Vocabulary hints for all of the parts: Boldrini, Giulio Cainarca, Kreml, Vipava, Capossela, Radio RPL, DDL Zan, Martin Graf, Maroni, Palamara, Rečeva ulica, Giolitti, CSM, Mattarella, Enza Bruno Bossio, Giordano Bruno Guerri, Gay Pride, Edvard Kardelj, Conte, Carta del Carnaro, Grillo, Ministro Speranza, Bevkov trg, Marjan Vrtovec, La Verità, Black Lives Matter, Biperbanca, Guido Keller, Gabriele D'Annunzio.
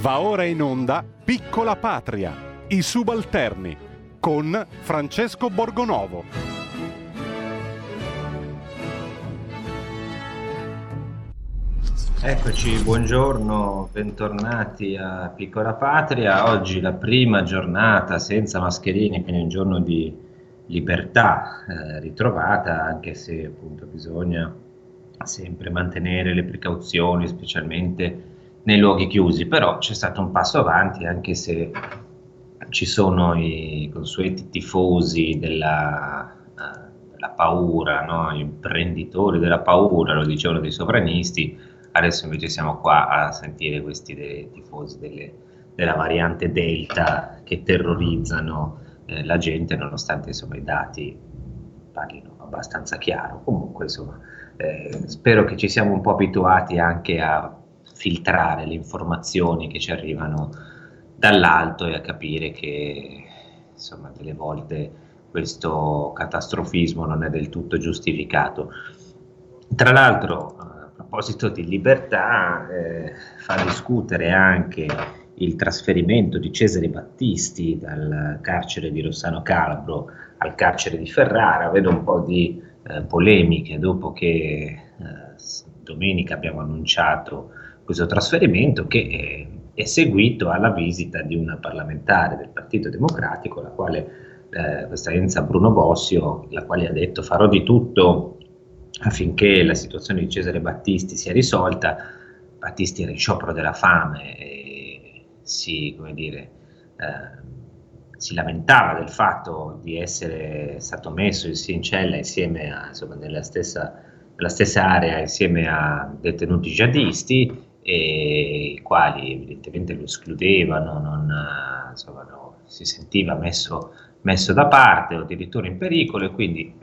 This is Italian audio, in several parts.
Va ora in onda Piccola Patria, i subalterni, con Francesco Borgonovo. Eccoci, buongiorno, bentornati a Piccola Patria. Oggi la prima giornata senza mascherine, quindi un giorno di libertà ritrovata, anche se appunto bisogna sempre mantenere le precauzioni, specialmente nei luoghi chiusi, però c'è stato un passo avanti, anche se ci sono i consueti tifosi della paura, no? Imprenditori della paura, lo dicevano dei sovranisti, adesso invece siamo qua a sentire questi tifosi della variante Delta che terrorizzano la gente, nonostante insomma i dati parlino abbastanza chiaro. Comunque insomma spero che ci siamo un po' abituati anche a filtrare le informazioni che ci arrivano dall'alto e a capire che insomma delle volte questo catastrofismo non è del tutto giustificato. Tra l'altro, a proposito di libertà, fa discutere anche il trasferimento di Cesare Battisti dal carcere di Rossano Calabro al carcere di Ferrara. Vedo un po' di polemiche dopo che domenica abbiamo annunciato questo trasferimento, che è seguito alla visita di una parlamentare del Partito Democratico, la quale, questa Enza Bruno Bossio, la quale ha detto: farò di tutto affinché la situazione di Cesare Battisti sia risolta. Battisti era in sciopero della fame e si lamentava del fatto di essere stato messo in cella insieme a, insomma, nella stessa area insieme a detenuti jihadisti, e i quali evidentemente lo escludevano, si sentiva messo da parte o addirittura in pericolo, e quindi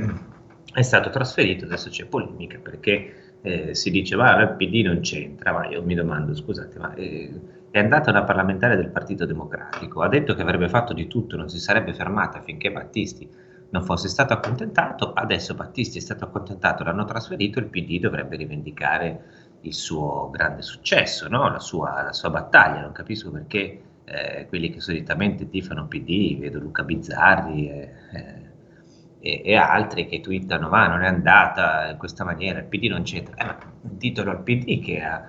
è stato trasferito. Adesso c'è polemica perché si dice ma il PD non c'entra, ma io mi domando, scusate, ma è andata una parlamentare del Partito Democratico, ha detto che avrebbe fatto di tutto, non si sarebbe fermata finché Battisti non fosse stato accontentato. Adesso Battisti è stato accontentato, l'hanno trasferito, il PD dovrebbe rivendicare il suo grande successo, no? La sua battaglia. Non capisco perché quelli che solitamente tifano PD, vedo Luca Bizzarri e altri che twittano ma non è andata in questa maniera, il PD non c'entra. Ma un titolo al PD che ha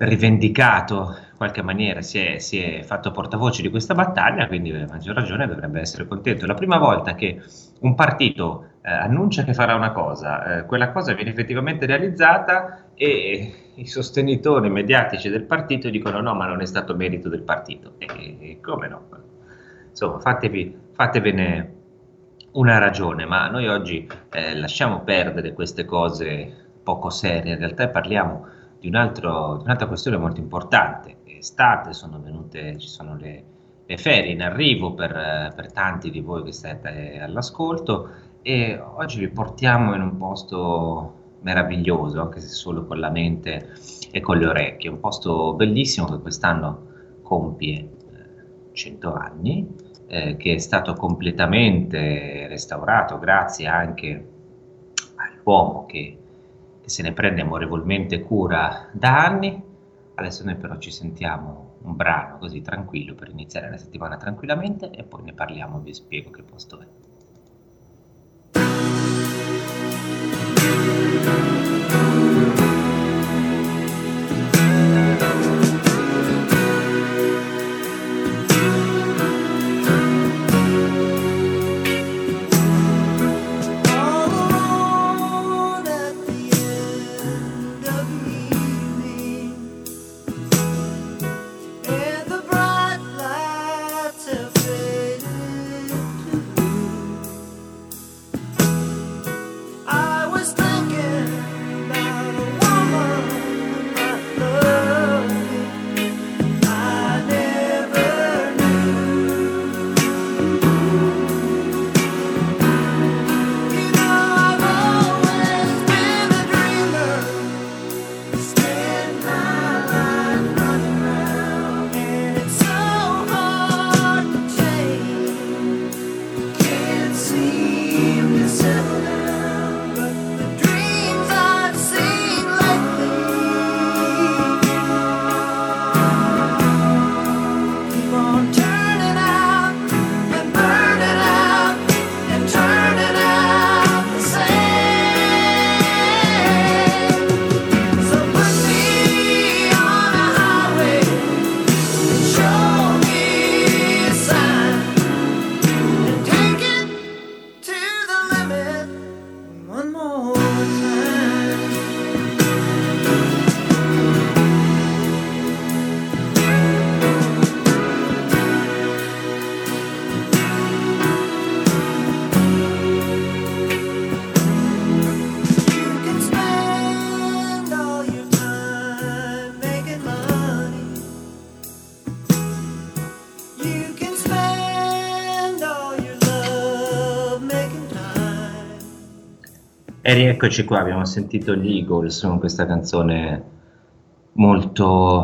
rivendicato in qualche maniera, si è fatto portavoce di questa battaglia, quindi a maggior ragione dovrebbe essere contento. È la prima volta che un partito annuncia che farà una cosa, quella cosa viene effettivamente realizzata e i sostenitori mediatici del partito dicono no, ma non è stato merito del partito. E come no? Insomma, fatevene una ragione, ma noi oggi lasciamo perdere queste cose poco serie, in realtà parliamo di un'altra questione molto importante. Estate, ci sono le ferie in arrivo per tanti di voi che state all'ascolto, e oggi vi portiamo in un posto meraviglioso, anche se solo con la mente e con le orecchie, un posto bellissimo che quest'anno compie 100 anni, che è stato completamente restaurato grazie anche all'uomo che se ne prende amorevolmente cura da anni. Adesso noi però ci sentiamo un brano così tranquillo per iniziare la settimana tranquillamente e poi ne parliamo, vi spiego che posto è. E rieccoci qua, abbiamo sentito gli Eagles con questa canzone molto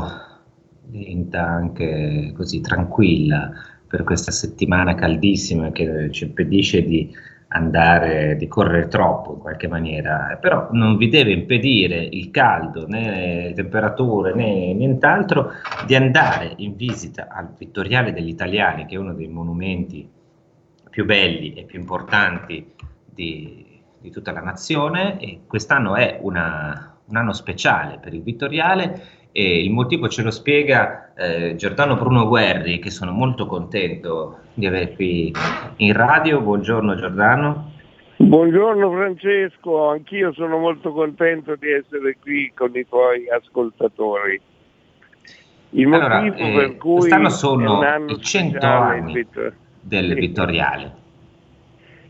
lenta, anche così tranquilla per questa settimana caldissima che ci impedisce di andare, di correre troppo in qualche maniera, però non vi deve impedire il caldo, né le temperature, né nient'altro, di andare in visita al Vittoriale degli Italiani, che è uno dei monumenti più belli e più importanti di tutta la nazione, e quest'anno è un anno speciale per il Vittoriale, e il motivo ce lo spiega Giordano Bruno Guerri, che sono molto contento di avere qui in radio. Buongiorno Giordano. Buongiorno Francesco, anch'io sono molto contento di essere qui con i tuoi ascoltatori. Il motivo per cui quest'anno sono i 100 anni del Vittoriale.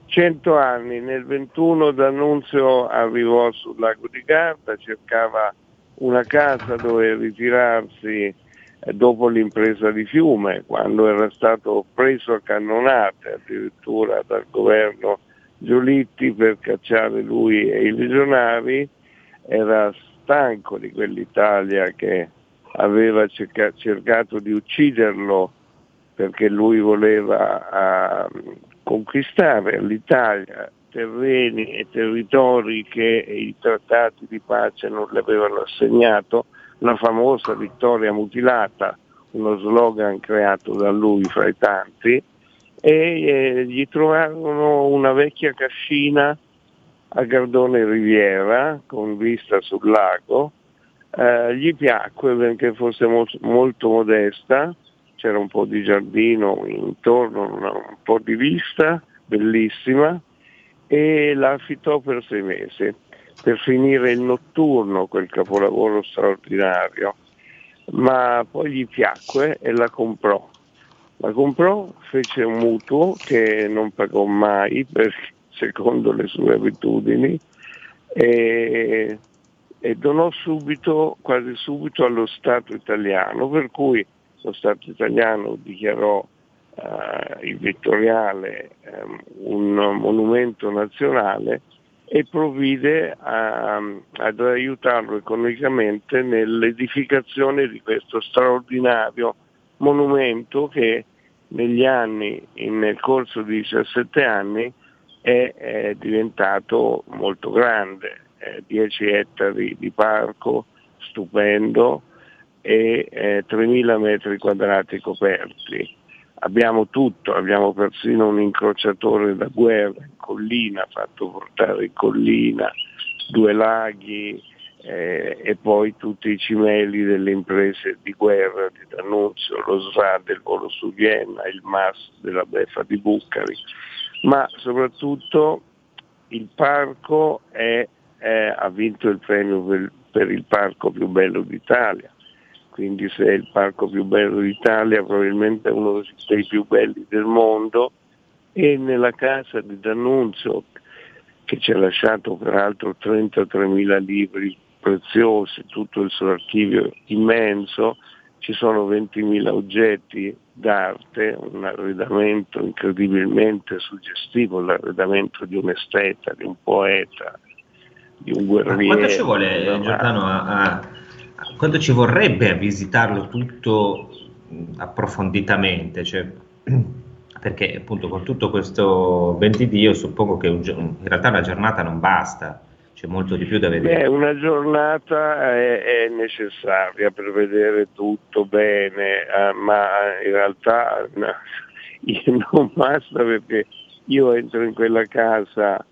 100 anni, nel 21 D'Annunzio arrivò sul lago di Garda, cercava una casa dove ritirarsi dopo l'impresa di Fiume, quando era stato preso a cannonate addirittura dal governo Giolitti per cacciare lui e i legionari. Era stanco di quell'Italia che aveva cercato di ucciderlo perché lui voleva conquistare all'Italia terreni e territori che i trattati di pace non le avevano assegnato, la famosa vittoria mutilata, uno slogan creato da lui fra i tanti, e gli trovarono una vecchia cascina a Gardone Riviera con vista sul lago. Gli piacque perché fosse molto modesta, c'era un po' di giardino intorno, un po' di vista bellissima, e la affittò per 6 mesi per finire il notturno, quel capolavoro straordinario. Ma poi gli piacque e la comprò, fece un mutuo che non pagò mai perché, secondo le sue abitudini, e donò subito, quasi subito, allo Stato italiano, per cui lo Stato italiano dichiarò il Vittoriale un monumento nazionale e provvide ad aiutarlo economicamente nell'edificazione di questo straordinario monumento che negli anni, nel corso di 17 anni, è diventato molto grande, 10 ettari di parco stupendo e 3.000 metri quadrati coperti. Abbiamo tutto, abbiamo persino un incrociatore da guerra in collina, fatto portare in collina, 2 laghi e poi tutti i cimeli delle imprese di guerra di D'Annunzio, lo SRA del volo su Vienna, il MAS della Beffa di Buccari, ma soprattutto il parco ha vinto il premio per il parco più bello d'Italia. Quindi se è il parco più bello d'Italia, probabilmente è uno dei più belli del mondo, e nella casa di D'Annunzio, che ci ha lasciato peraltro 33.000 libri preziosi, tutto il suo archivio immenso, ci sono 20.000 oggetti d'arte, un arredamento incredibilmente suggestivo, l'arredamento di un esteta, di un poeta, di un guerriero. Ma quanto ci vuole, Giordano, quanto ci vorrebbe a visitarlo tutto approfonditamente, cioè, perché appunto con tutto questo ben di Dio suppongo che in realtà una giornata non basta, c'è molto di più da vedere. Una giornata è necessaria per vedere tutto bene, ma in realtà non basta, perché io entro in quella casa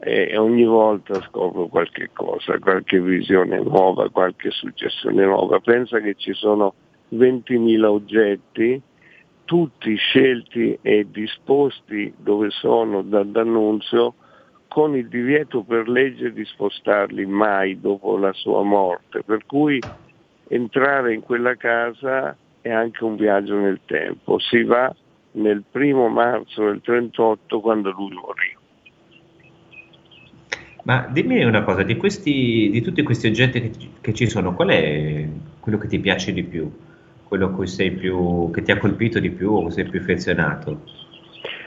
e ogni volta scopro qualche cosa, qualche visione nuova, qualche suggestione nuova. Pensa che ci sono 20.000 oggetti, tutti scelti e disposti dove sono da D'Annunzio, con il divieto per legge di spostarli mai dopo la sua morte, per cui entrare in quella casa è anche un viaggio nel tempo. Si va nel 1° marzo del 1938, quando lui morì. Ma dimmi una cosa, di tutti questi oggetti che ci sono, qual è quello che ti piace di più? Quello che ti ha colpito di più o che sei più affezionato?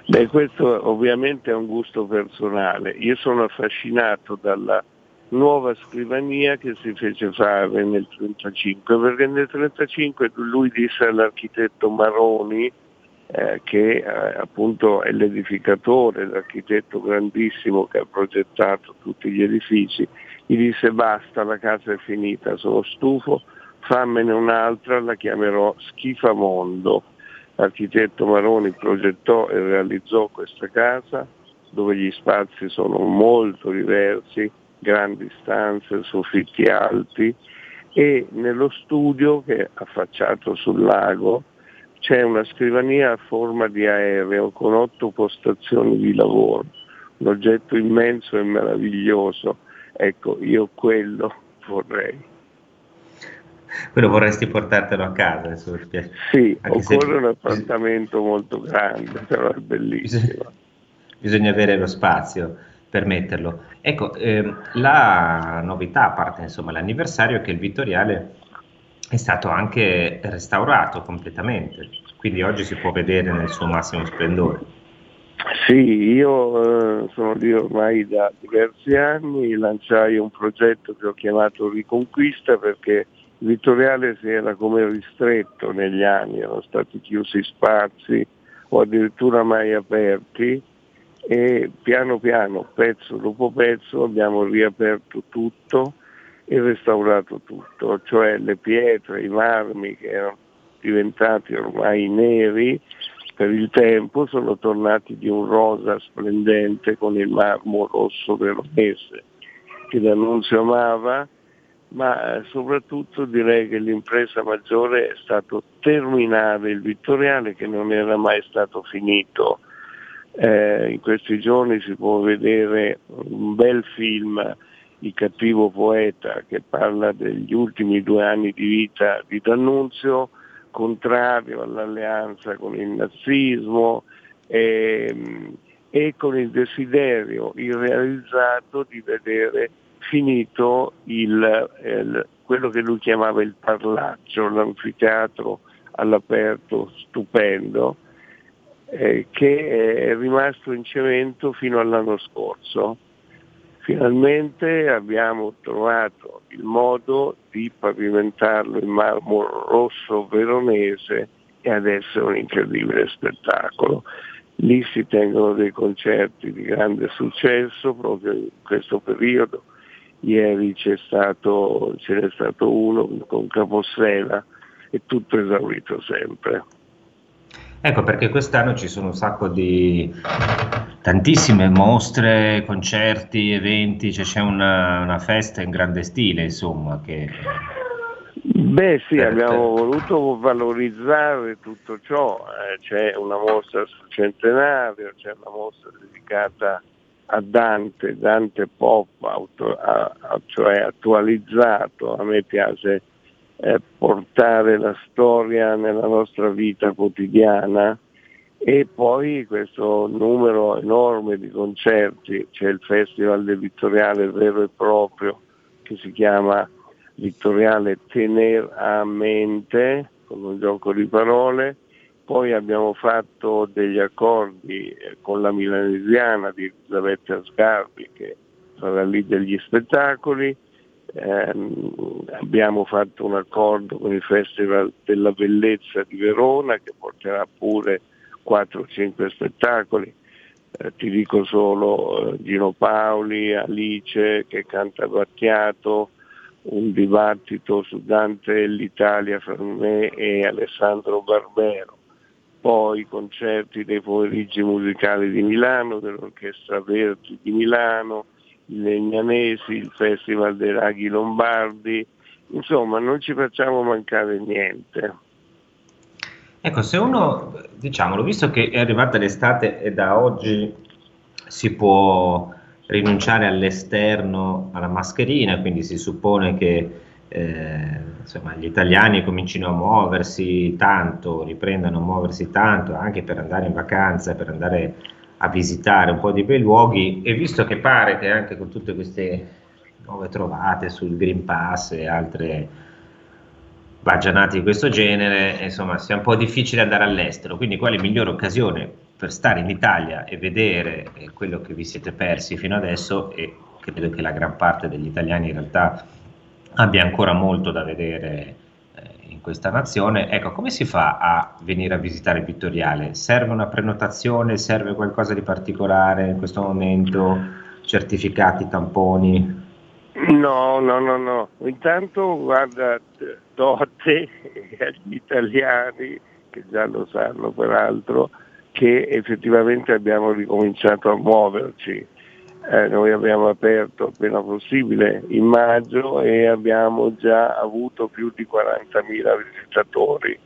Beh, questo ovviamente è un gusto personale. Io sono affascinato dalla nuova scrivania che si fece fare nel 1935, perché nel 1935 lui disse all'architetto Maroni, che appunto è l'edificatore, l'architetto grandissimo che ha progettato tutti gli edifici, gli disse: basta, la casa è finita, sono stufo, fammene un'altra, la chiamerò Schifamondo. L'architetto Maroni progettò e realizzò questa casa dove gli spazi sono molto diversi, grandi stanze, soffitti alti, e nello studio, che è affacciato sul lago, c'è una scrivania a forma di aereo con 8 postazioni di lavoro, un oggetto immenso e meraviglioso. Ecco, io quello vorrei. Quello vorresti portartelo a casa? Sì, occorre un appartamento molto grande, però è bellissimo. Bisogna avere lo spazio per metterlo. Ecco, la novità, a parte insomma l'anniversario, è che il Vittoriale è stato anche restaurato completamente, quindi oggi si può vedere nel suo massimo splendore. Sì, io sono lì ormai da diversi anni, lanciai un progetto che ho chiamato Riconquista, perché il Vittoriale si era come ristretto negli anni, erano stati chiusi spazi o addirittura mai aperti, e piano piano, pezzo dopo pezzo, abbiamo riaperto tutto e restaurato tutto, cioè le pietre, i marmi che erano diventati ormai neri per il tempo sono tornati di un rosa splendente con il marmo rosso veronese che D'Annunzio amava, ma soprattutto direi che l'impresa maggiore è stato terminare il Vittoriale, che non era mai stato finito. In questi giorni si può vedere un bel film, Il cattivo poeta, che parla degli ultimi 2 anni di vita di D'Annunzio, contrario all'alleanza con il nazismo e con il desiderio irrealizzato di vedere finito quello che lui chiamava il parlaccio, l'anfiteatro all'aperto stupendo, che è rimasto in cemento fino all'anno scorso. Finalmente abbiamo trovato il modo di pavimentarlo in marmo rosso veronese e adesso è un incredibile spettacolo. Lì si tengono dei concerti di grande successo proprio in questo periodo. Ieri ce n'è stato uno con Capossela, è tutto esaurito sempre. Ecco perché quest'anno ci sono un sacco di tantissime mostre, concerti, eventi, cioè c'è una festa in grande stile, insomma. Che... Beh sì, abbiamo voluto valorizzare tutto ciò, c'è una mostra sul centenario, c'è una mostra dedicata a Dante Pop, cioè attualizzato. A me piace portare la storia nella nostra vita quotidiana, e poi questo numero enorme di concerti. C'è il Festival del Vittoriale vero e proprio, che si chiama Vittoriale Tener a Mente, con un gioco di parole. Poi abbiamo fatto degli accordi con la Milanesiana di Elisabetta Sgarbi, che sarà lì degli spettacoli. Abbiamo fatto un accordo con il Festival della Bellezza di Verona, che porterà pure 4-5 spettacoli, ti dico solo Gino Paoli, Alice che canta Battiato, un dibattito su Dante e l'Italia fra me e Alessandro Barbero, poi concerti dei Pomeriggi Musicali di Milano, dell'Orchestra Verdi di Milano, I Legnanesi, il Festival dei Laghi Lombardi, insomma non ci facciamo mancare niente. Ecco, se uno, diciamolo, visto che è arrivata l'estate e da oggi si può rinunciare all'esterno, alla mascherina, quindi si suppone che insomma, gli italiani comincino a muoversi tanto, riprendano a muoversi tanto anche per andare in vacanza, per andare a visitare un po' di bei luoghi, e visto che pare che anche con tutte queste nuove trovate sul Green Pass e altre baggianate di questo genere, insomma, sia un po' difficile andare all'estero, quindi quale migliore occasione per stare in Italia e vedere quello che vi siete persi fino adesso, e credo che la gran parte degli italiani in realtà abbia ancora molto da vedere in questa nazione. Ecco, come si fa a venire a visitare Vittoriale? Serve una prenotazione? Serve qualcosa di particolare in questo momento? Certificati, tamponi? No. Intanto guarda, do a te e agli italiani, che già lo sanno peraltro, che effettivamente abbiamo ricominciato a muoverci. Noi abbiamo aperto appena possibile in maggio e abbiamo già avuto più di 40.000 visitatori,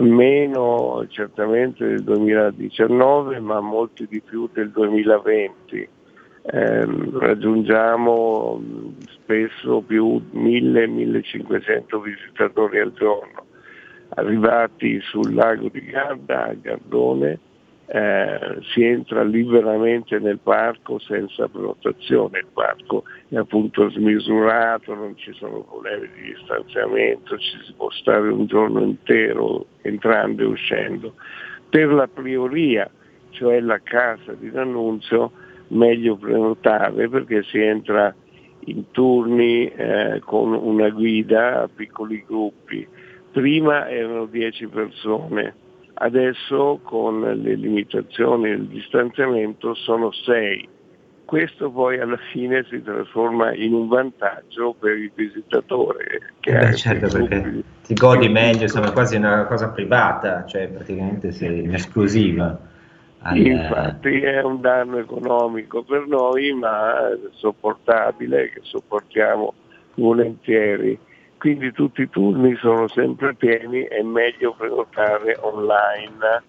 meno certamente del 2019 ma molti di più del 2020. Raggiungiamo spesso più 1.000-1.500 visitatori al giorno, arrivati sul lago di Garda, a Gardone. Si entra liberamente nel parco senza prenotazione, il parco è appunto smisurato, non ci sono problemi di distanziamento, ci si può stare un giorno intero entrando e uscendo. Per la prioria, cioè la casa di D'Annunzio, meglio prenotare, perché si entra in turni con una guida a piccoli gruppi. Prima erano 10 persone, adesso con le limitazioni e il distanziamento sono 6. Questo poi alla fine si trasforma in un vantaggio per il visitatore. Che certo, perché ti godi meglio, insomma, quasi una cosa privata, cioè praticamente sei in esclusiva. Infatti è un danno economico per noi, ma sopportabile, che sopportiamo volentieri. Quindi tutti i turni sono sempre pieni, è meglio prenotare online.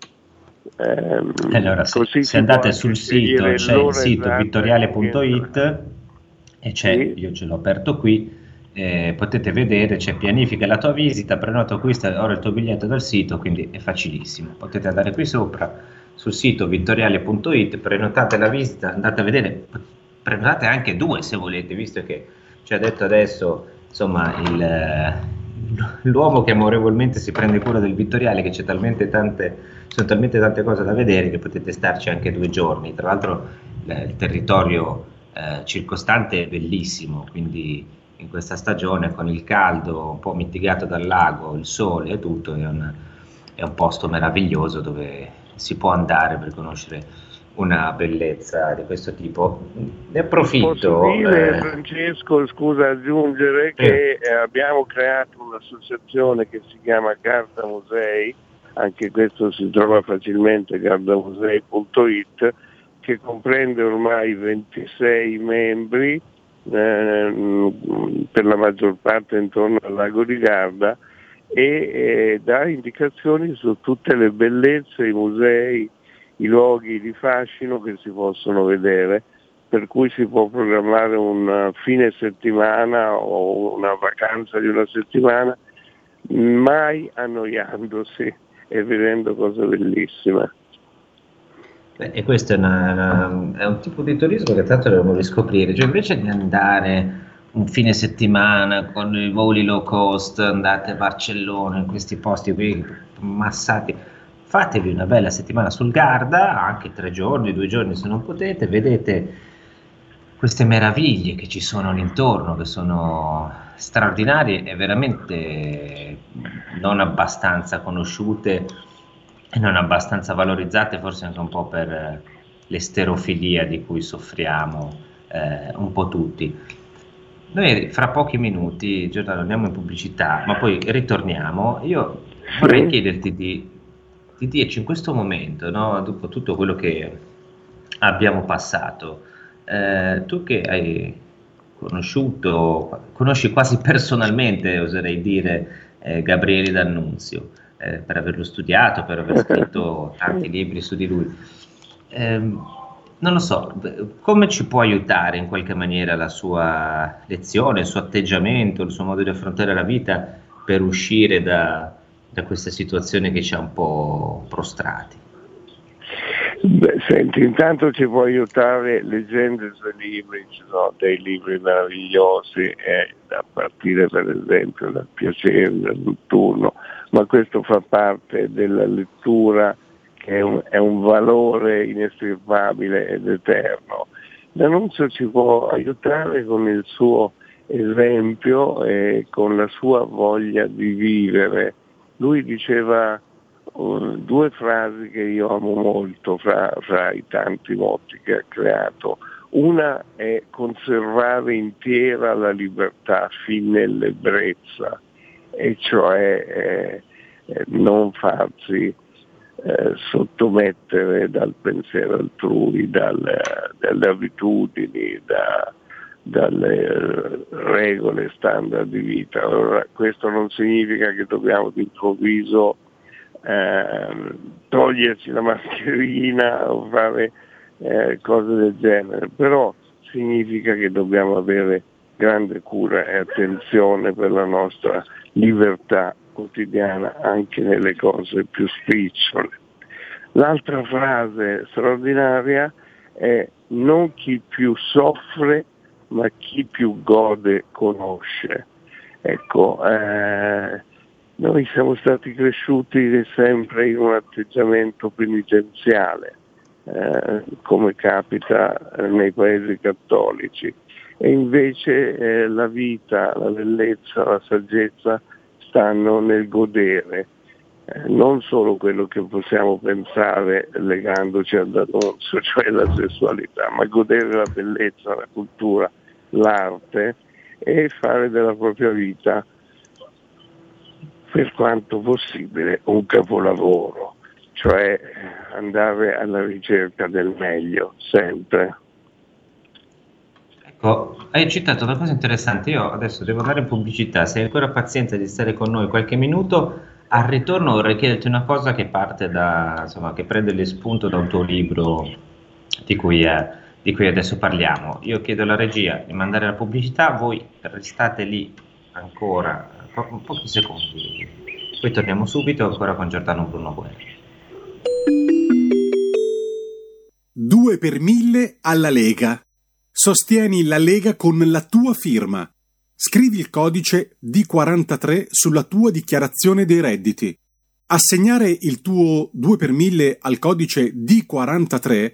Allora, così se andate sul sito, c'è il sito vittoriale.it e c'è, sì, io ce l'ho aperto qui, potete vedere, c'è pianifica la tua visita, prenota, acquista ora il tuo biglietto dal sito, quindi è facilissimo. Potete andare qui sopra, sul sito vittoriale.it, prenotate la visita, andate a vedere, prenotate anche 2 se volete, visto che ci ha detto adesso, insomma, l'uomo che amorevolmente si prende cura del Vittoriale, che c'è talmente tante cose da vedere che potete starci anche 2 giorni. Tra l'altro il territorio circostante è bellissimo, quindi in questa stagione con il caldo un po' mitigato dal lago, il sole e tutto, è un posto meraviglioso dove si può andare per conoscere una bellezza di questo tipo. Ne approfitto. Posso dire, Francesco, scusa, aggiungere che abbiamo creato un'associazione che si chiama Garda Musei, anche questo si trova facilmente, gardamusei.it, che comprende ormai 26 membri, per la maggior parte intorno al lago di Garda, e dà indicazioni su tutte le bellezze, i musei, i luoghi di fascino che si possono vedere, per cui si può programmare un fine settimana o una vacanza di una settimana, mai annoiandosi e vedendo cose bellissime. Beh, e questo è un tipo di turismo che tanto dobbiamo riscoprire, cioè invece di andare un fine settimana con i voli low cost, andate a Barcellona, in questi posti qui massati, fatevi una bella settimana sul Garda, anche 3 giorni, 2 giorni se non potete, vedete queste meraviglie che ci sono all'intorno, che sono straordinarie e veramente non abbastanza conosciute e non abbastanza valorizzate, forse anche un po' per l'esterofilia di cui soffriamo un po' tutti. Noi fra pochi minuti, Giordano, andiamo in pubblicità, ma poi ritorniamo. Io vorrei chiederti di dirci in questo momento, no, dopo tutto quello che abbiamo passato, tu che hai conosci quasi personalmente, oserei dire, Gabriele D'Annunzio, per averlo studiato, per aver scritto tanti libri su di lui, non lo so, come ci può aiutare in qualche maniera la sua lezione, il suo atteggiamento, il suo modo di affrontare la vita per uscire da questa situazione che ci ha un po' prostrati? Beh, senti, intanto ci può aiutare leggendo i suoi libri, ci sono dei libri meravigliosi, a partire per esempio dal Piacere, dal Notturno, ma questo fa parte della lettura che è un valore inestirpabile ed eterno. D'Annunzio ci può aiutare con il suo esempio e con la sua voglia di vivere. Lui diceva due frasi che io amo molto fra i tanti motti che ha creato. Una è conservare intera la libertà fin nell'ebbrezza, e cioè non farsi sottomettere dal pensiero altrui, dalle abitudini, dalle regole standard di vita. Allora, questo non significa che dobbiamo d'improvviso toglierci la mascherina o fare cose del genere, però significa che dobbiamo avere grande cura e attenzione per la nostra libertà quotidiana anche nelle cose più spicciole. L'altra frase straordinaria è: non chi più soffre ma chi più gode conosce. Ecco, noi siamo stati cresciuti sempre in un atteggiamento penitenziale, come capita nei paesi cattolici, e invece la vita, la bellezza, la saggezza stanno nel godere, non solo quello che possiamo pensare legandoci ad D'Annunzio, cioè la sessualità, ma godere la bellezza, la cultura, l'arte e fare della propria vita, per quanto possibile, un capolavoro, cioè andare alla ricerca del meglio, sempre. Ecco, hai citato una cosa interessante, io adesso devo andare in pubblicità, se hai ancora pazienza di stare con noi qualche minuto, al ritorno vorrei chiederti una cosa che parte che prende le spunto da un tuo libro di cui adesso parliamo. Io chiedo alla regia di mandare la pubblicità, voi restate lì ancora pochi secondi, poi torniamo subito ancora con Giordano Bruno Guerri. 2 per 1000 alla Lega. Sostieni la Lega con la tua firma. Scrivi il codice D43 sulla tua dichiarazione dei redditi. Assegnare il tuo 2 per 1000 al codice D43,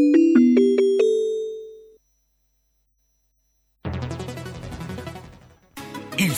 Il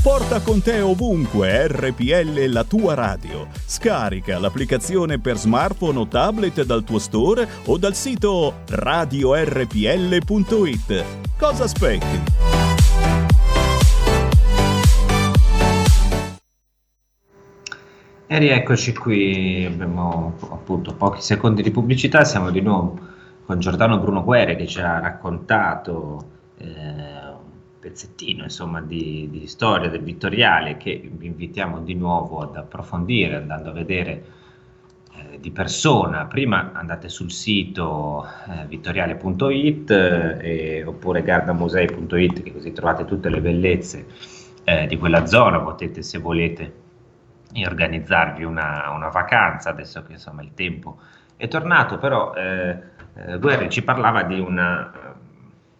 Porta con te ovunque RPL, la tua radio. Scarica l'applicazione per smartphone o tablet dal tuo store o dal sito radiorpl.it. Cosa aspetti? E rieccoci qui, abbiamo appunto pochi secondi di pubblicità, siamo di nuovo con Giordano Bruno Guerri che ci ha raccontato pezzettino insomma di storia del Vittoriale, che vi invitiamo di nuovo ad approfondire andando a vedere di persona. Prima andate sul sito vittoriale.it oppure gardamusei.it, che così trovate tutte le bellezze di quella zona. Potete, se volete, organizzarvi una vacanza adesso che insomma il tempo è tornato. Però Guerri ci parlava di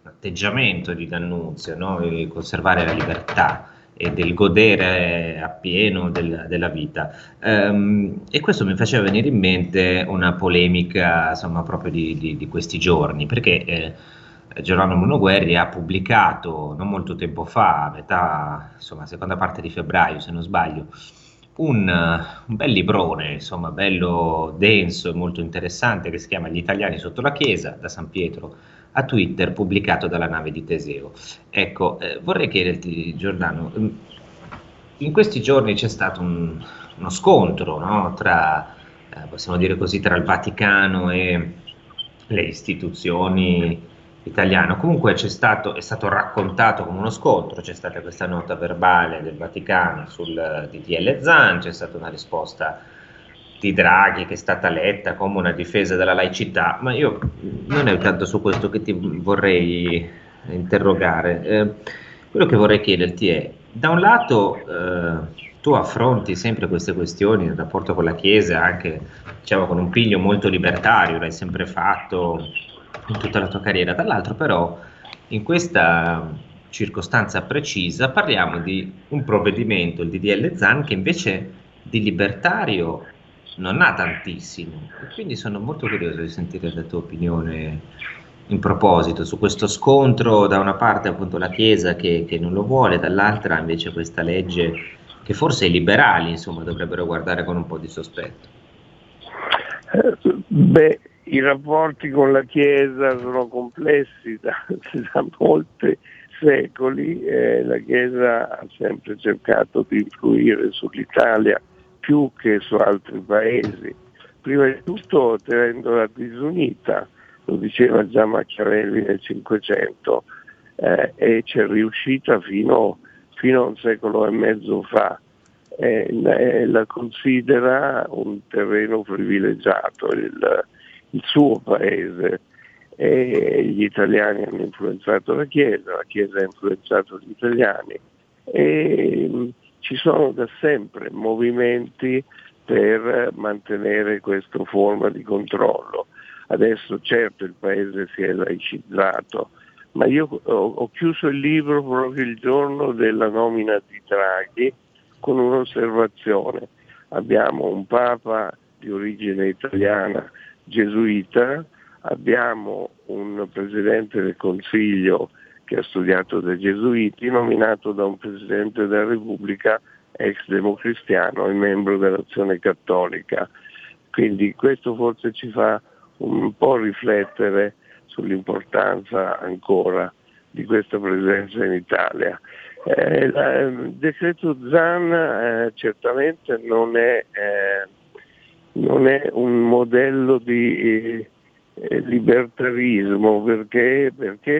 atteggiamento di D'Annunzio, no? Di conservare la libertà e del godere appieno della vita. E questo mi faceva venire in mente una polemica insomma proprio di questi giorni, perché Giordano Bruno Guerri ha pubblicato non molto tempo fa, a metà, insomma seconda parte di febbraio se non sbaglio, un bel librone, insomma, bello denso e molto interessante, che si chiama Gli italiani sotto la Chiesa, da San Pietro a Twitter, pubblicato dalla nave di Teseo. Ecco, vorrei chiederti, Giordano, in questi giorni c'è stato uno scontro, no? Tra, possiamo dire così, tra il Vaticano e le istituzioni italiane. Comunque è stato raccontato come uno scontro, c'è stata questa nota verbale del Vaticano sul DDL Zan, c'è stata una risposta di Draghi che è stata letta come una difesa della laicità, ma io non è tanto su questo che ti vorrei interrogare. Quello che vorrei chiederti è, da un lato tu affronti sempre queste questioni nel rapporto con la Chiesa, anche diciamo con un piglio molto libertario, l'hai sempre fatto in tutta la tua carriera, dall'altro però in questa circostanza precisa parliamo di un provvedimento, il DDL Zan, che invece di libertario non ha tantissimo, e quindi sono molto curioso di sentire la tua opinione in proposito su questo scontro, da una parte appunto la Chiesa che non lo vuole, dall'altra invece questa legge che forse i liberali, insomma, dovrebbero guardare con un po' di sospetto. Beh, i rapporti con la Chiesa sono complessi da molti secoli, la Chiesa ha sempre cercato di influire sull'Italia più che su altri paesi, prima di tutto tenendola disunita, lo diceva già Machiavelli nel Cinquecento, e c'è riuscita fino a un secolo e mezzo fa. La considera un terreno privilegiato, il suo paese, e gli italiani hanno influenzato la Chiesa ha influenzato gli italiani, e ci sono da sempre movimenti per mantenere questa forma di controllo. Adesso certo il paese si è laicizzato, ma io ho chiuso il libro proprio il giorno della nomina di Draghi con un'osservazione: abbiamo un Papa di origine italiana gesuita, abbiamo un Presidente del Consiglio che ha studiato dai Gesuiti, nominato da un Presidente della Repubblica ex democristiano e membro dell'Azione Cattolica. Quindi questo forse ci fa un po' riflettere sull'importanza ancora di questa presenza in Italia. Il decreto Zan certamente non è un modello di libertarismo, perché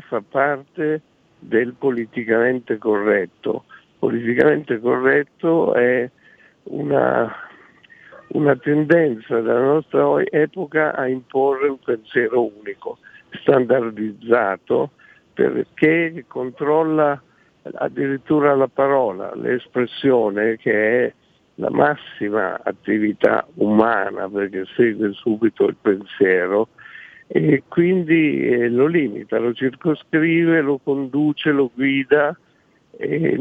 fa parte del politicamente corretto. Politicamente corretto è una tendenza della nostra epoca a imporre un pensiero unico, standardizzato, perché controlla addirittura la parola, l'espressione, che è la massima attività umana, perché segue subito il pensiero, e quindi lo limita, lo circoscrive, lo conduce, lo guida, e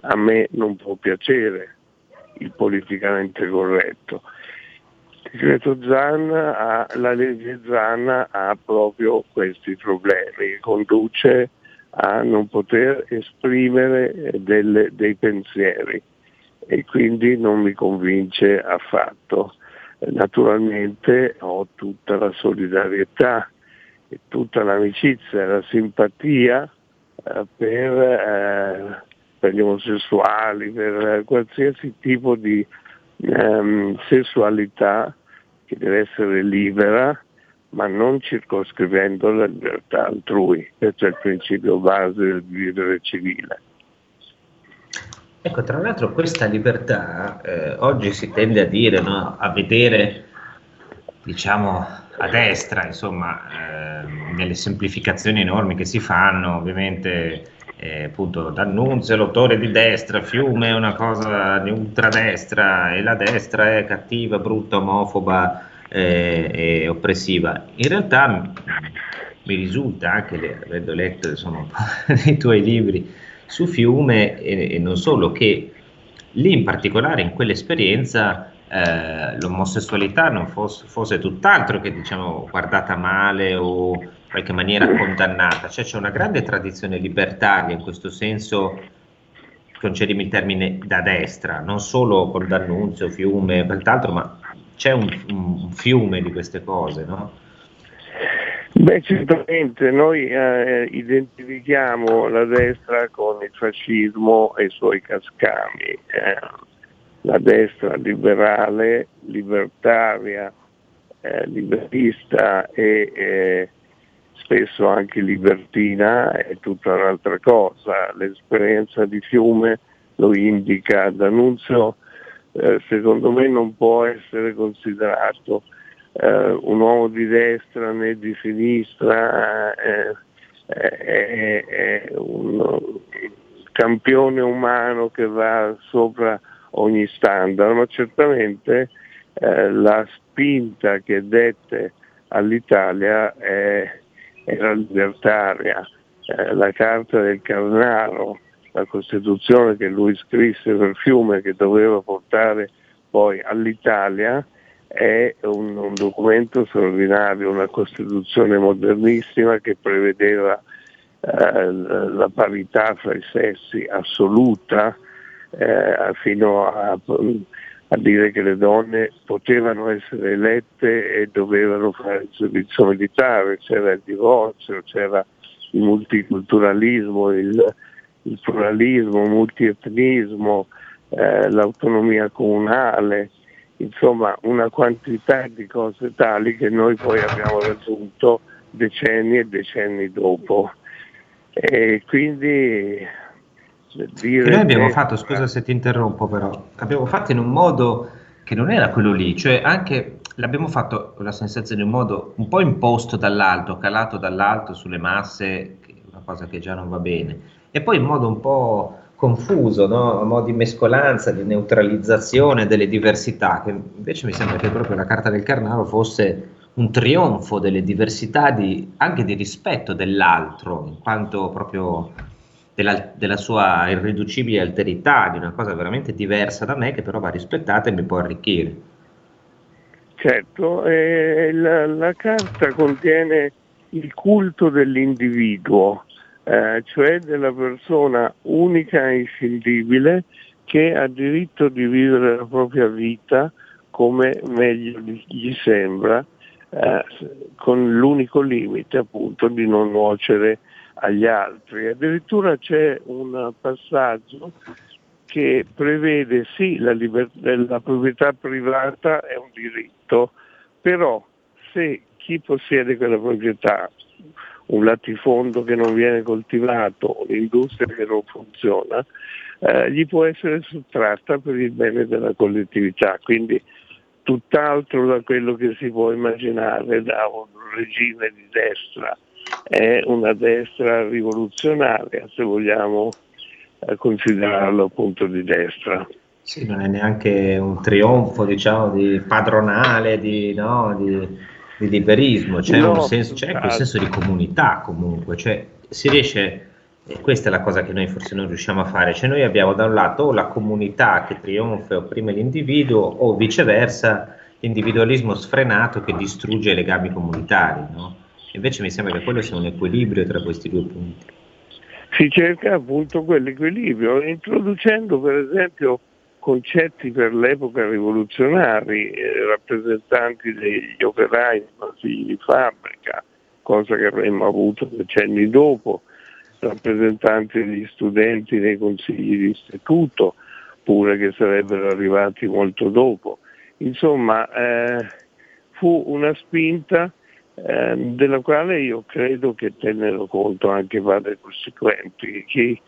a me non può piacere il politicamente corretto. Il decreto Zan, la legge Zan ha proprio questi problemi, conduce a non poter esprimere dei pensieri, e quindi non mi convince affatto. Naturalmente ho tutta la solidarietà e tutta l'amicizia e la simpatia per gli omosessuali, per qualsiasi tipo di sessualità che deve essere libera, ma non circoscrivendo la libertà altrui. Questo è il principio base del vivere civile. Ecco, tra l'altro questa libertà oggi si tende a dire, no, a vedere, diciamo, a destra, insomma, nelle semplificazioni enormi che si fanno, ovviamente appunto D'Annunzio, l'autore di destra, Fiume è una cosa di ultradestra e la destra è cattiva, brutta, omofoba e oppressiva. In realtà mi risulta, anche avendo letto, insomma, i tuoi libri su Fiume e non solo, che lì in particolare in quell'esperienza l'omosessualità non fosse tutt'altro che, diciamo, guardata male o in qualche maniera condannata, cioè c'è una grande tradizione libertaria in questo senso concedimi il termine, da destra, non solo con D'Annunzio, Fiume e quant'altro, ma c'è un fiume di queste cose, no? Beh, certamente noi identifichiamo la destra con il fascismo e i suoi cascami, la destra liberale, libertaria, liberista e spesso anche libertina è tutta un'altra cosa. L'esperienza di Fiume lo indica. D'Annunzio secondo me non può essere considerato un uomo di destra né di sinistra, è un campione umano che va sopra ogni standard, ma certamente la spinta che dette all'Italia era libertaria. La Carta del Carnaro, la Costituzione che lui scrisse per Fiume, che doveva portare poi all'Italia, è un documento straordinario, una Costituzione modernissima che prevedeva la parità fra i sessi assoluta, fino a dire che le donne potevano essere elette e dovevano fare il servizio militare, c'era il divorzio, c'era il multiculturalismo, il pluralismo, il multietnismo, l'autonomia comunale, insomma una quantità di cose tali che noi poi abbiamo raggiunto decenni e decenni dopo. E quindi dire noi abbiamo fatto, scusa se ti interrompo, però abbiamo fatto in un modo che non era quello lì, cioè anche l'abbiamo fatto, la sensazione, in un modo un po' imposto dall'alto, calato dall'alto sulle masse, una cosa che già non va bene, e poi in modo un po' confuso, no? Un modo di mescolanza, di neutralizzazione delle diversità, che invece mi sembra che proprio la Carta del Carnaro fosse un trionfo delle diversità, anche di rispetto dell'altro, in quanto proprio della sua irriducibile alterità, di una cosa veramente diversa da me che però va rispettata e mi può arricchire. Certo, la carta contiene il culto dell'individuo, cioè della persona unica e inscindibile che ha diritto di vivere la propria vita come meglio gli sembra, con l'unico limite appunto di non nuocere agli altri. Addirittura c'è un passaggio che prevede sì la proprietà privata è un diritto, però se chi possiede quella proprietà, un latifondo che non viene coltivato, un'industria che non funziona, gli può essere sottratta per il bene della collettività, quindi tutt'altro da quello che si può immaginare da un regime di destra. È una destra rivoluzionaria, se vogliamo considerarlo appunto di destra. Sì, non è neanche un trionfo, diciamo, di padronale, di liberismo, c'è quel senso di comunità comunque, cioè si riesce, e questa è la cosa che noi forse non riusciamo a fare, cioè noi abbiamo da un lato o la comunità che trionfa e opprime l'individuo, o viceversa l'individualismo sfrenato che distrugge i legami comunitari, no? Invece mi sembra che quello sia un equilibrio tra questi due punti. Si cerca appunto quell'equilibrio, introducendo per esempio concetti per l'epoca rivoluzionari, rappresentanti degli operai, figli di fabbrica, cosa che avremmo avuto decenni dopo, rappresentanti degli studenti nei consigli di istituto, pure che sarebbero arrivati molto dopo. Insomma, fu una spinta della quale io credo che tennero conto anche Padre Costituenti, che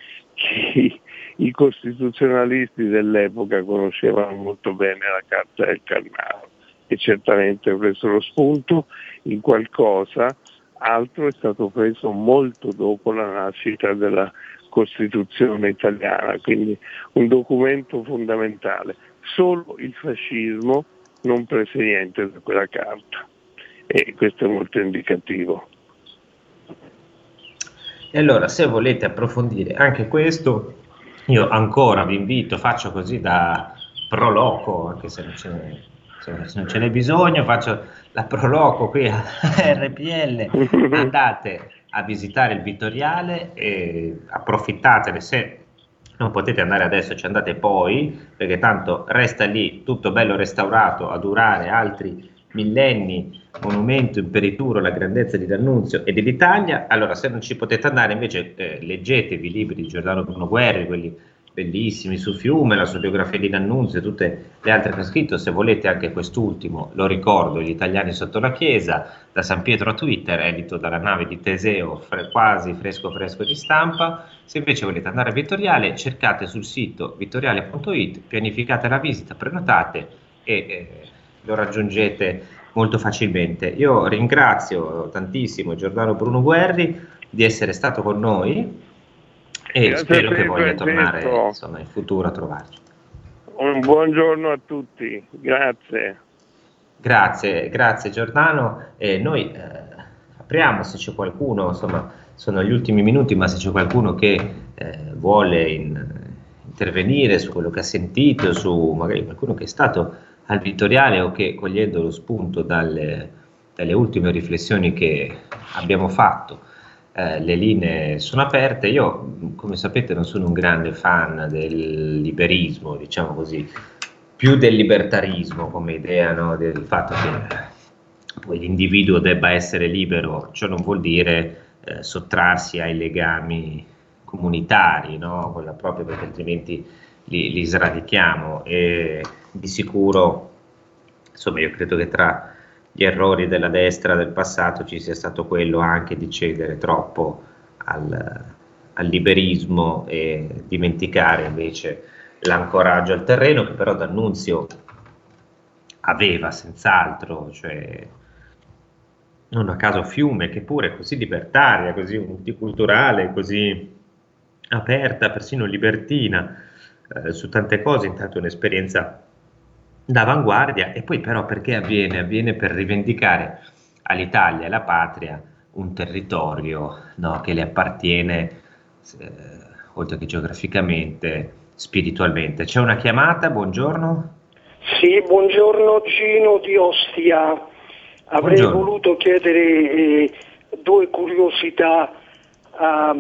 i costituzionalisti dell'epoca conoscevano molto bene la Carta del Carnaro e certamente presero spunto in qualcosa. Altro è stato preso molto dopo la nascita della Costituzione italiana, quindi un documento fondamentale. Solo il fascismo non prese niente da quella carta. E questo è molto indicativo. E allora, se volete approfondire anche questo, io ancora vi invito, faccio così da proloco, anche se non ce n'è bisogno, faccio la proloco qui a RPL, andate a visitare il Vittoriale e approfittatene se non potete andare adesso, ci andate poi, perché tanto resta lì tutto bello restaurato a durare altri millenni, monumento imperituro la grandezza di D'Annunzio e dell'Italia. Allora, se non ci potete andare invece leggetevi i libri di Giordano Bruno Guerri, quelli bellissimi su Fiume, la sua biografia di D'Annunzio e tutte le altre che ha scritto, se volete anche quest'ultimo, lo ricordo, Gli Italiani sotto la Chiesa, da San Pietro a Twitter, edito dalla nave di Teseo, quasi fresco fresco di stampa. Se invece volete andare a Vittoriale, cercate sul sito vittoriale.it, pianificate la visita, prenotate e lo raggiungete molto facilmente. Io ringrazio tantissimo Giordano Bruno Guerri di essere stato con noi e spero che voglia tornare in futuro a trovarci. Un buongiorno a tutti, grazie. Grazie Giordano. Noi apriamo, se c'è qualcuno, insomma sono gli ultimi minuti, ma se c'è qualcuno che vuole intervenire su quello che ha sentito, su magari qualcuno che è stato al Vittoriale o che, cogliendo lo spunto dalle ultime riflessioni che abbiamo fatto, le linee sono aperte. Io, come sapete, non sono un grande fan del liberismo, diciamo così, più del libertarismo come idea, no? Del fatto che poi l'individuo debba essere libero, ciò non vuol dire sottrarsi ai legami comunitari, no? Quella propria, perché altrimenti li sradichiamo, e di sicuro, insomma, io credo che tra gli errori della destra del passato ci sia stato quello anche di cedere troppo al liberismo e dimenticare invece l'ancoraggio al terreno, che però D'Annunzio aveva senz'altro. Cioè, non a caso Fiume, che pure è così libertaria, così multiculturale, così aperta, persino libertina su tante cose, intanto è un'esperienza d'avanguardia, e poi però perché avviene? Avviene per rivendicare all'Italia e alla patria un territorio, no, che le appartiene, oltre che geograficamente, spiritualmente. C'è una chiamata, buongiorno. Sì, buongiorno, Gino di Ostia. Avrei voluto chiedere due curiosità a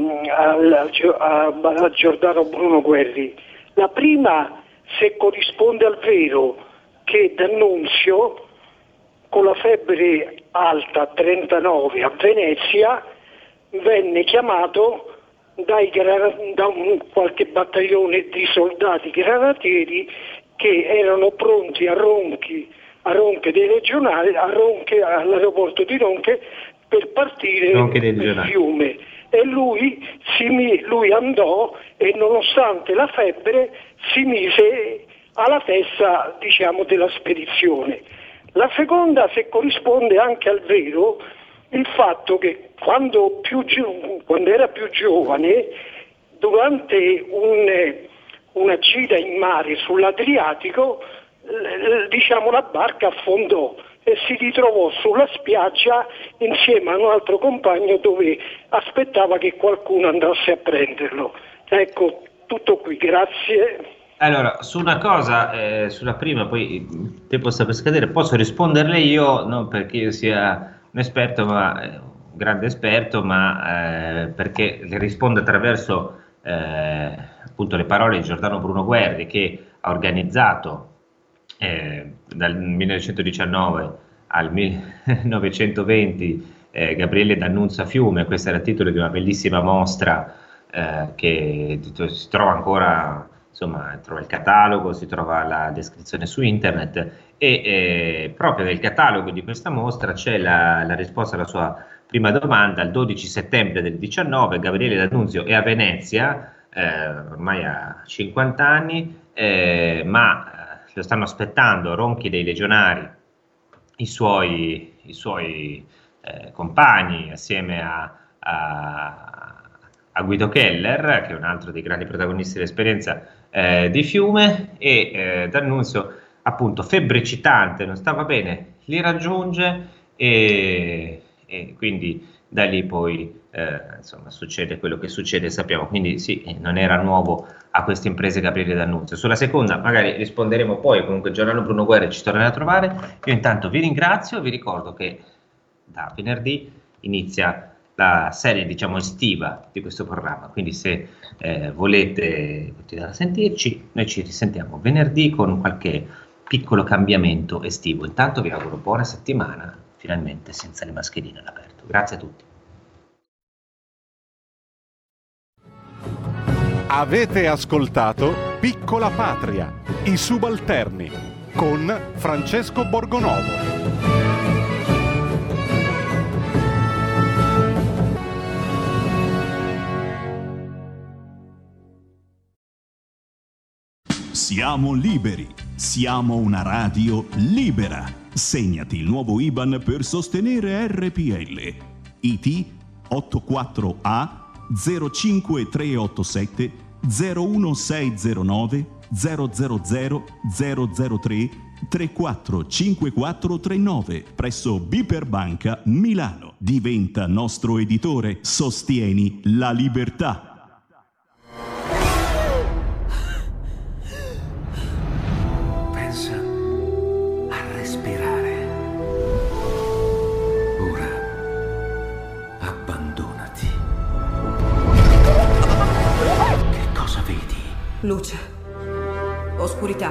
Giordano Bruno Guerri. La prima, se corrisponde al vero che D'Annunzio, con la febbre alta 39 a Venezia, venne chiamato da qualche battaglione di soldati granatieri che erano pronti a Ronchi dei Legionari, all'aeroporto di Ronche, per partire per Fiume. E lui andò, e nonostante la febbre si mise alla testa, diciamo, della spedizione. La seconda, se corrisponde anche al vero, il fatto che quando era più giovane, durante una gita in mare sull'Adriatico, diciamo, la barca affondò e si ritrovò sulla spiaggia insieme a un altro compagno, dove aspettava che qualcuno andasse a prenderlo. Ecco, tutto qui, grazie. Allora, su una cosa, sulla prima, poi il tempo sta per scadere, posso risponderle io, non perché io sia un esperto, un grande esperto, ma perché le rispondo attraverso appunto le parole di Giordano Bruno Guerri, che ha organizzato dal 1919 al 1920 Gabriele D'Annunzio a Fiume. Questo era il titolo di una bellissima mostra che si trova ancora, insomma, trova il catalogo, si trova la descrizione su internet, e proprio nel catalogo di questa mostra c'è la risposta alla sua prima domanda. Il 12 settembre del 19 Gabriele D'Annunzio è a Venezia, ormai ha 50 anni, ma lo stanno aspettando a Ronchi dei Legionari i suoi compagni, assieme a Guido Keller, che è un altro dei grandi protagonisti dell'esperienza di Fiume, e D'Annunzio, appunto, febbre eccitante, non stava bene, li raggiunge, e quindi da lì poi insomma succede quello che succede, sappiamo. Quindi sì, non era nuovo a queste imprese Gabriele D'Annunzio. Sulla seconda magari risponderemo poi, comunque Giordano Bruno Guerri ci tornerà a trovare. Io intanto vi ringrazio, vi ricordo che da venerdì inizia la serie, diciamo, estiva di questo programma. Quindi se volete continuare a sentirci, noi ci risentiamo venerdì con qualche piccolo cambiamento estivo. Intanto vi auguro buona settimana, finalmente senza le mascherine all'aperto. Grazie a tutti. Avete ascoltato Piccola Patria, i subalterni, con Francesco Borgonovo. Siamo liberi, siamo una radio libera. Segnati il nuovo IBAN per sostenere RPL. IT 84A 05387 01609 000 003 345439 presso Biperbanca Milano. Diventa nostro editore, sostieni la libertà. Luce, oscurità,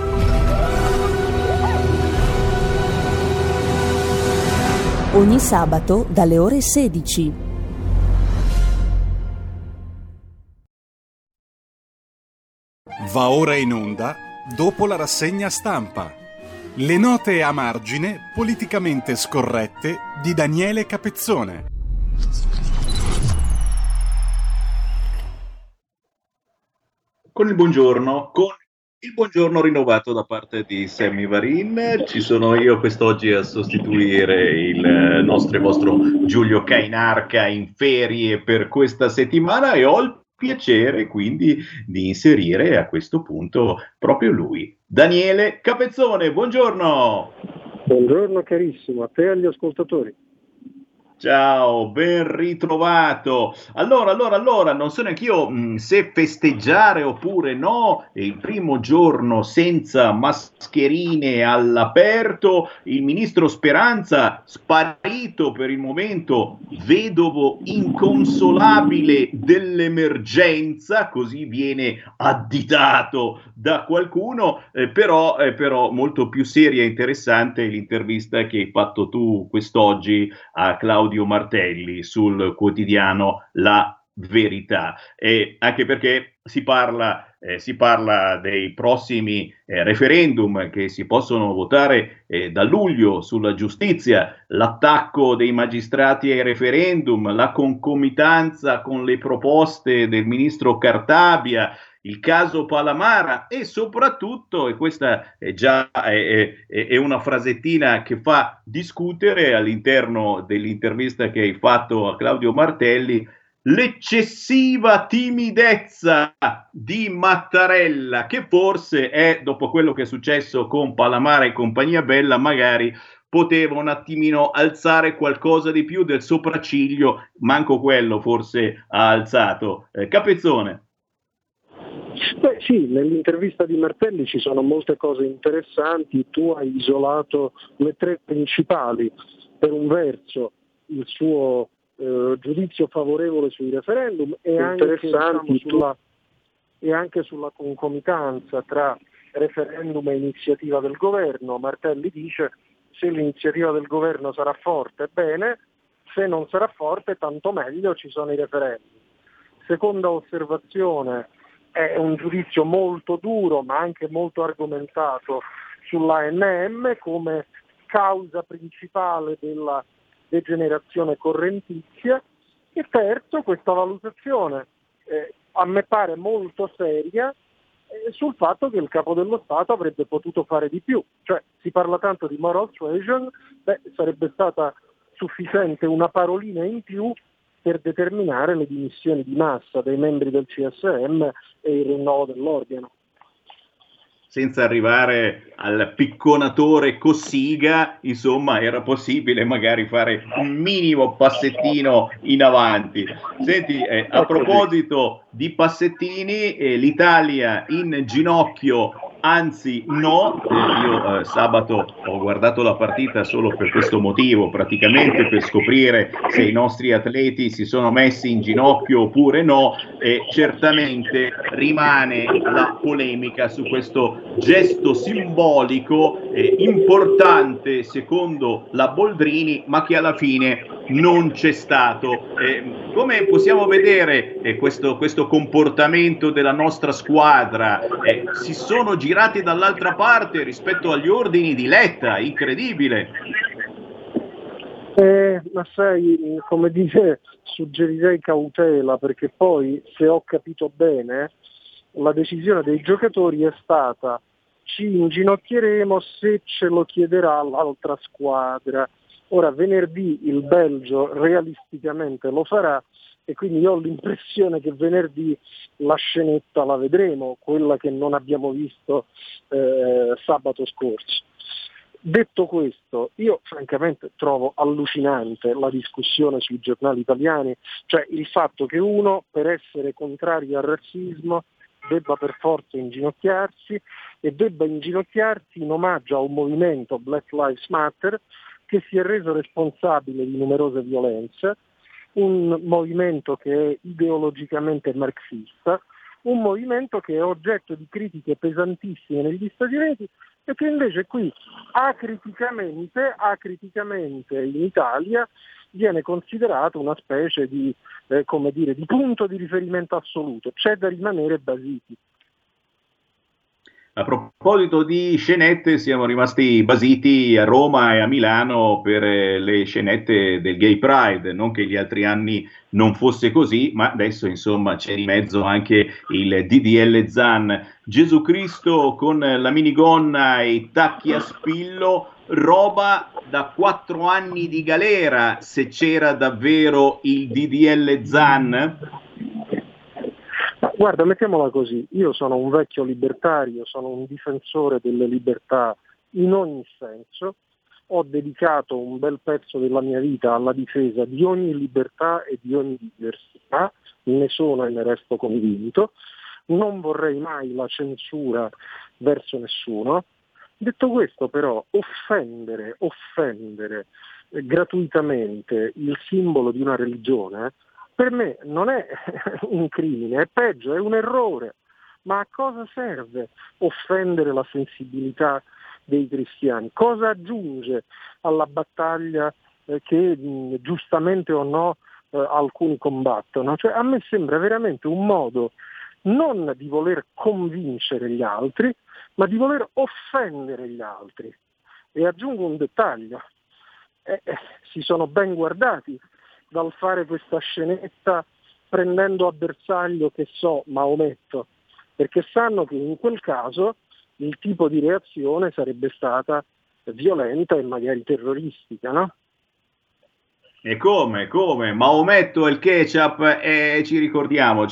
Ogni sabato dalle ore 16. Va ora in onda, dopo la rassegna stampa, le note a margine politicamente scorrette di Daniele Capezzone. Con il buongiorno, il buongiorno rinnovato da parte di Sammy Varin, ci sono io quest'oggi a sostituire il nostro e vostro Giulio Cainarca in ferie per questa settimana e ho il piacere quindi di inserire a questo punto proprio lui, Daniele Capezzone, buongiorno! Buongiorno carissimo, a te e agli ascoltatori. Ciao, ben ritrovato. Allora, non so neanche io se festeggiare oppure no. Il primo giorno senza mascherine all'aperto, il ministro Speranza sparito per il momento, vedovo inconsolabile dell'emergenza, così viene additato da qualcuno, però molto più seria e interessante l'intervista che hai fatto tu quest'oggi a Claudio Martelli sul quotidiano La Verità, e anche perché si parla dei prossimi referendum che si possono votare da luglio sulla giustizia, l'attacco dei magistrati ai referendum, la concomitanza con le proposte del ministro Cartabia, il caso Palamara e soprattutto, e questa è già è una frasettina che fa discutere all'interno dell'intervista che hai fatto a Claudio Martelli, l'eccessiva timidezza di Mattarella, che forse è, dopo quello che è successo con Palamara e compagnia bella, magari poteva un attimino alzare qualcosa di più del sopracciglio, manco quello forse ha alzato. Capezzone. Beh sì, nell'intervista di Martelli ci sono molte cose interessanti, tu hai isolato le tre principali, per un verso il suo giudizio favorevole sui referendum e anche, diciamo, sulla concomitanza tra referendum e iniziativa del governo. Martelli dice: se l'iniziativa del governo sarà forte, bene, se non sarà forte tanto meglio, ci sono i referendum. Seconda osservazione, è un giudizio molto duro ma anche molto argomentato sull'ANM come causa principale della degenerazione correntizia. E terzo, questa valutazione a me pare molto seria sul fatto che il capo dello Stato avrebbe potuto fare di più, cioè si parla tanto di moral suasion, sarebbe stata sufficiente una parolina in più per determinare le dimissioni di massa dei membri del CSM e il rinnovo dell'organo. Senza arrivare al picconatore Cossiga, insomma, era possibile magari fare un minimo passettino in avanti. Senti, a proposito di passettini, l'Italia in ginocchio, anzi no, io sabato ho guardato la partita solo per questo motivo, praticamente per scoprire se i nostri atleti si sono messi in ginocchio oppure no, e certamente rimane la polemica su questo gesto simbolico importante secondo la Boldrini, ma che alla fine non c'è stato. Come possiamo vedere questo comportamento della nostra squadra? Si sono girati dall'altra parte rispetto agli ordini di Letta, incredibile. Ma sai, come dice, suggerirei cautela, perché poi, se ho capito bene, la decisione dei giocatori è stata: ci inginocchieremo se ce lo chiederà l'altra squadra. Ora venerdì il Belgio realisticamente lo farà, e quindi io ho l'impressione che venerdì la scenetta la vedremo, quella che non abbiamo visto sabato scorso. Detto questo, io francamente trovo allucinante la discussione sui giornali italiani, cioè il fatto che uno, per essere contrario al razzismo, debba per forza inginocchiarsi, e debba inginocchiarsi in omaggio a un movimento, Black Lives Matter, che si è reso responsabile di numerose violenze, un movimento che è ideologicamente marxista, un movimento che è oggetto di critiche pesantissime negli Stati Uniti, e che invece qui acriticamente in Italia viene considerato una specie di, come dire, di punto di riferimento assoluto. C'è da rimanere basiti. A proposito di scenette, siamo rimasti basiti a Roma e a Milano per le scenette del Gay Pride, non che gli altri anni non fosse così, ma adesso insomma c'è di mezzo anche il DDL Zan. Gesù Cristo con la minigonna e i tacchi a spillo, roba da 4 anni di galera se c'era davvero il DDL Zan. Guarda, mettiamola così, io sono un vecchio libertario, sono un difensore delle libertà in ogni senso, ho dedicato un bel pezzo della mia vita alla difesa di ogni libertà e di ogni diversità, ne sono e ne resto convinto, non vorrei mai la censura verso nessuno. Detto questo però, offendere gratuitamente il simbolo di una religione, per me non è un crimine, è peggio, è un errore. Ma a cosa serve offendere la sensibilità dei cristiani? Cosa aggiunge alla battaglia che giustamente o no alcuni combattono? Cioè, a me sembra veramente un modo non di voler convincere gli altri, ma di voler offendere gli altri. E aggiungo un dettaglio, si sono ben guardati dal fare questa scenetta prendendo a bersaglio, che so, Maometto, perché sanno che in quel caso il tipo di reazione sarebbe stata violenta e magari terroristica, no? E come? Maometto e il ketchup, ci ricordiamo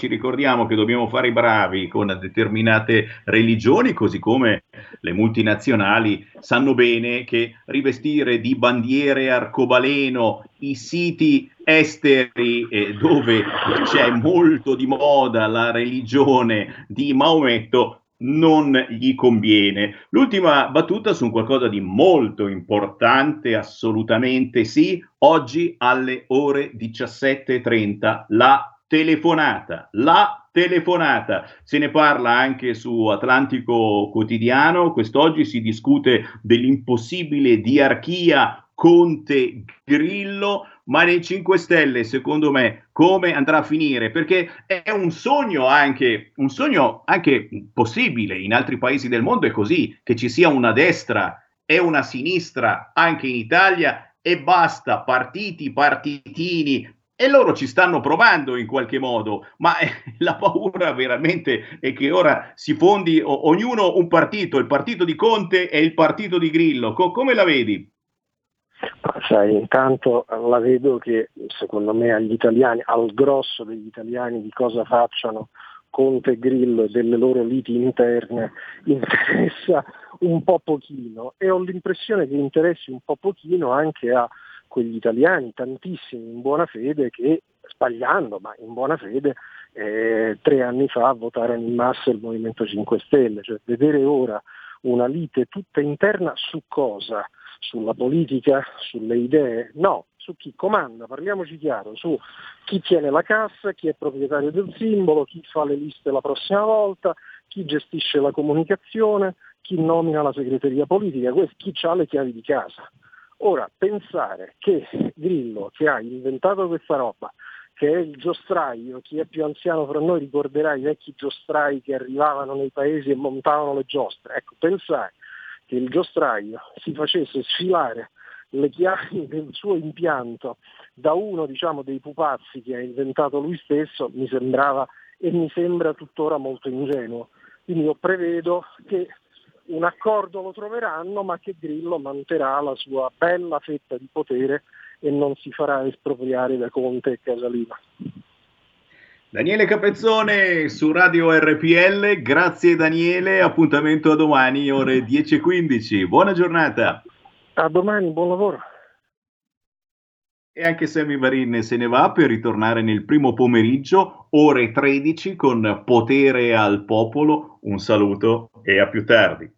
che dobbiamo fare i bravi con determinate religioni, così come le multinazionali sanno bene che rivestire di bandiere arcobaleno i siti esteri dove c'è molto di moda la religione di Maometto non gli conviene. L'ultima battuta su qualcosa di molto importante, assolutamente sì, oggi alle ore 17:30 la telefonata. Se ne parla anche su Atlantico Quotidiano, quest'oggi si discute dell'impossibile diarchia Conte Grillo, ma nei 5 Stelle, secondo me, come andrà a finire? Perché è un sogno anche possibile, in altri paesi del mondo è così, che ci sia una destra e una sinistra anche in Italia, e basta, partiti, partitini, e loro ci stanno provando in qualche modo, ma la paura veramente è che ora si fondi ognuno un partito, il partito di Conte e il partito di Grillo, come la vedi? Sai, intanto la vedo che secondo me agli italiani, al grosso degli italiani, di cosa facciano Conte e Grillo e delle loro liti interne interessa un po' pochino, e ho l'impressione che interessi un po' pochino anche a quegli italiani, tantissimi in buona fede, che sbagliando ma in buona fede 3 anni fa votarono in massa il Movimento 5 Stelle, cioè vedere ora una lite tutta interna su cosa? Sulla politica, sulle idee? No, su chi comanda, parliamoci chiaro, su chi tiene la cassa, chi è proprietario del simbolo, chi fa le liste la prossima volta, chi gestisce la comunicazione, chi nomina la segreteria politica, chi ha le chiavi di casa. Ora, pensare che Grillo, che ha inventato questa roba, che è il giostraio, chi è più anziano fra noi ricorderà i vecchi giostrai che arrivavano nei paesi e montavano le giostre, ecco, pensare che il giostraio si facesse sfilare le chiavi del suo impianto da uno, diciamo, dei pupazzi che ha inventato lui stesso, mi sembrava e mi sembra tuttora molto ingenuo. Quindi io prevedo che un accordo lo troveranno, ma che Grillo manterrà la sua bella fetta di potere e non si farà espropriare da Conte e Casalina. Daniele Capezzone su Radio RPL, grazie Daniele, appuntamento a domani ore 10:15, buona giornata. A domani, buon lavoro. E anche Sammy Varin se ne va per ritornare nel primo pomeriggio, ore 13, con Potere al Popolo. Un saluto e a più tardi.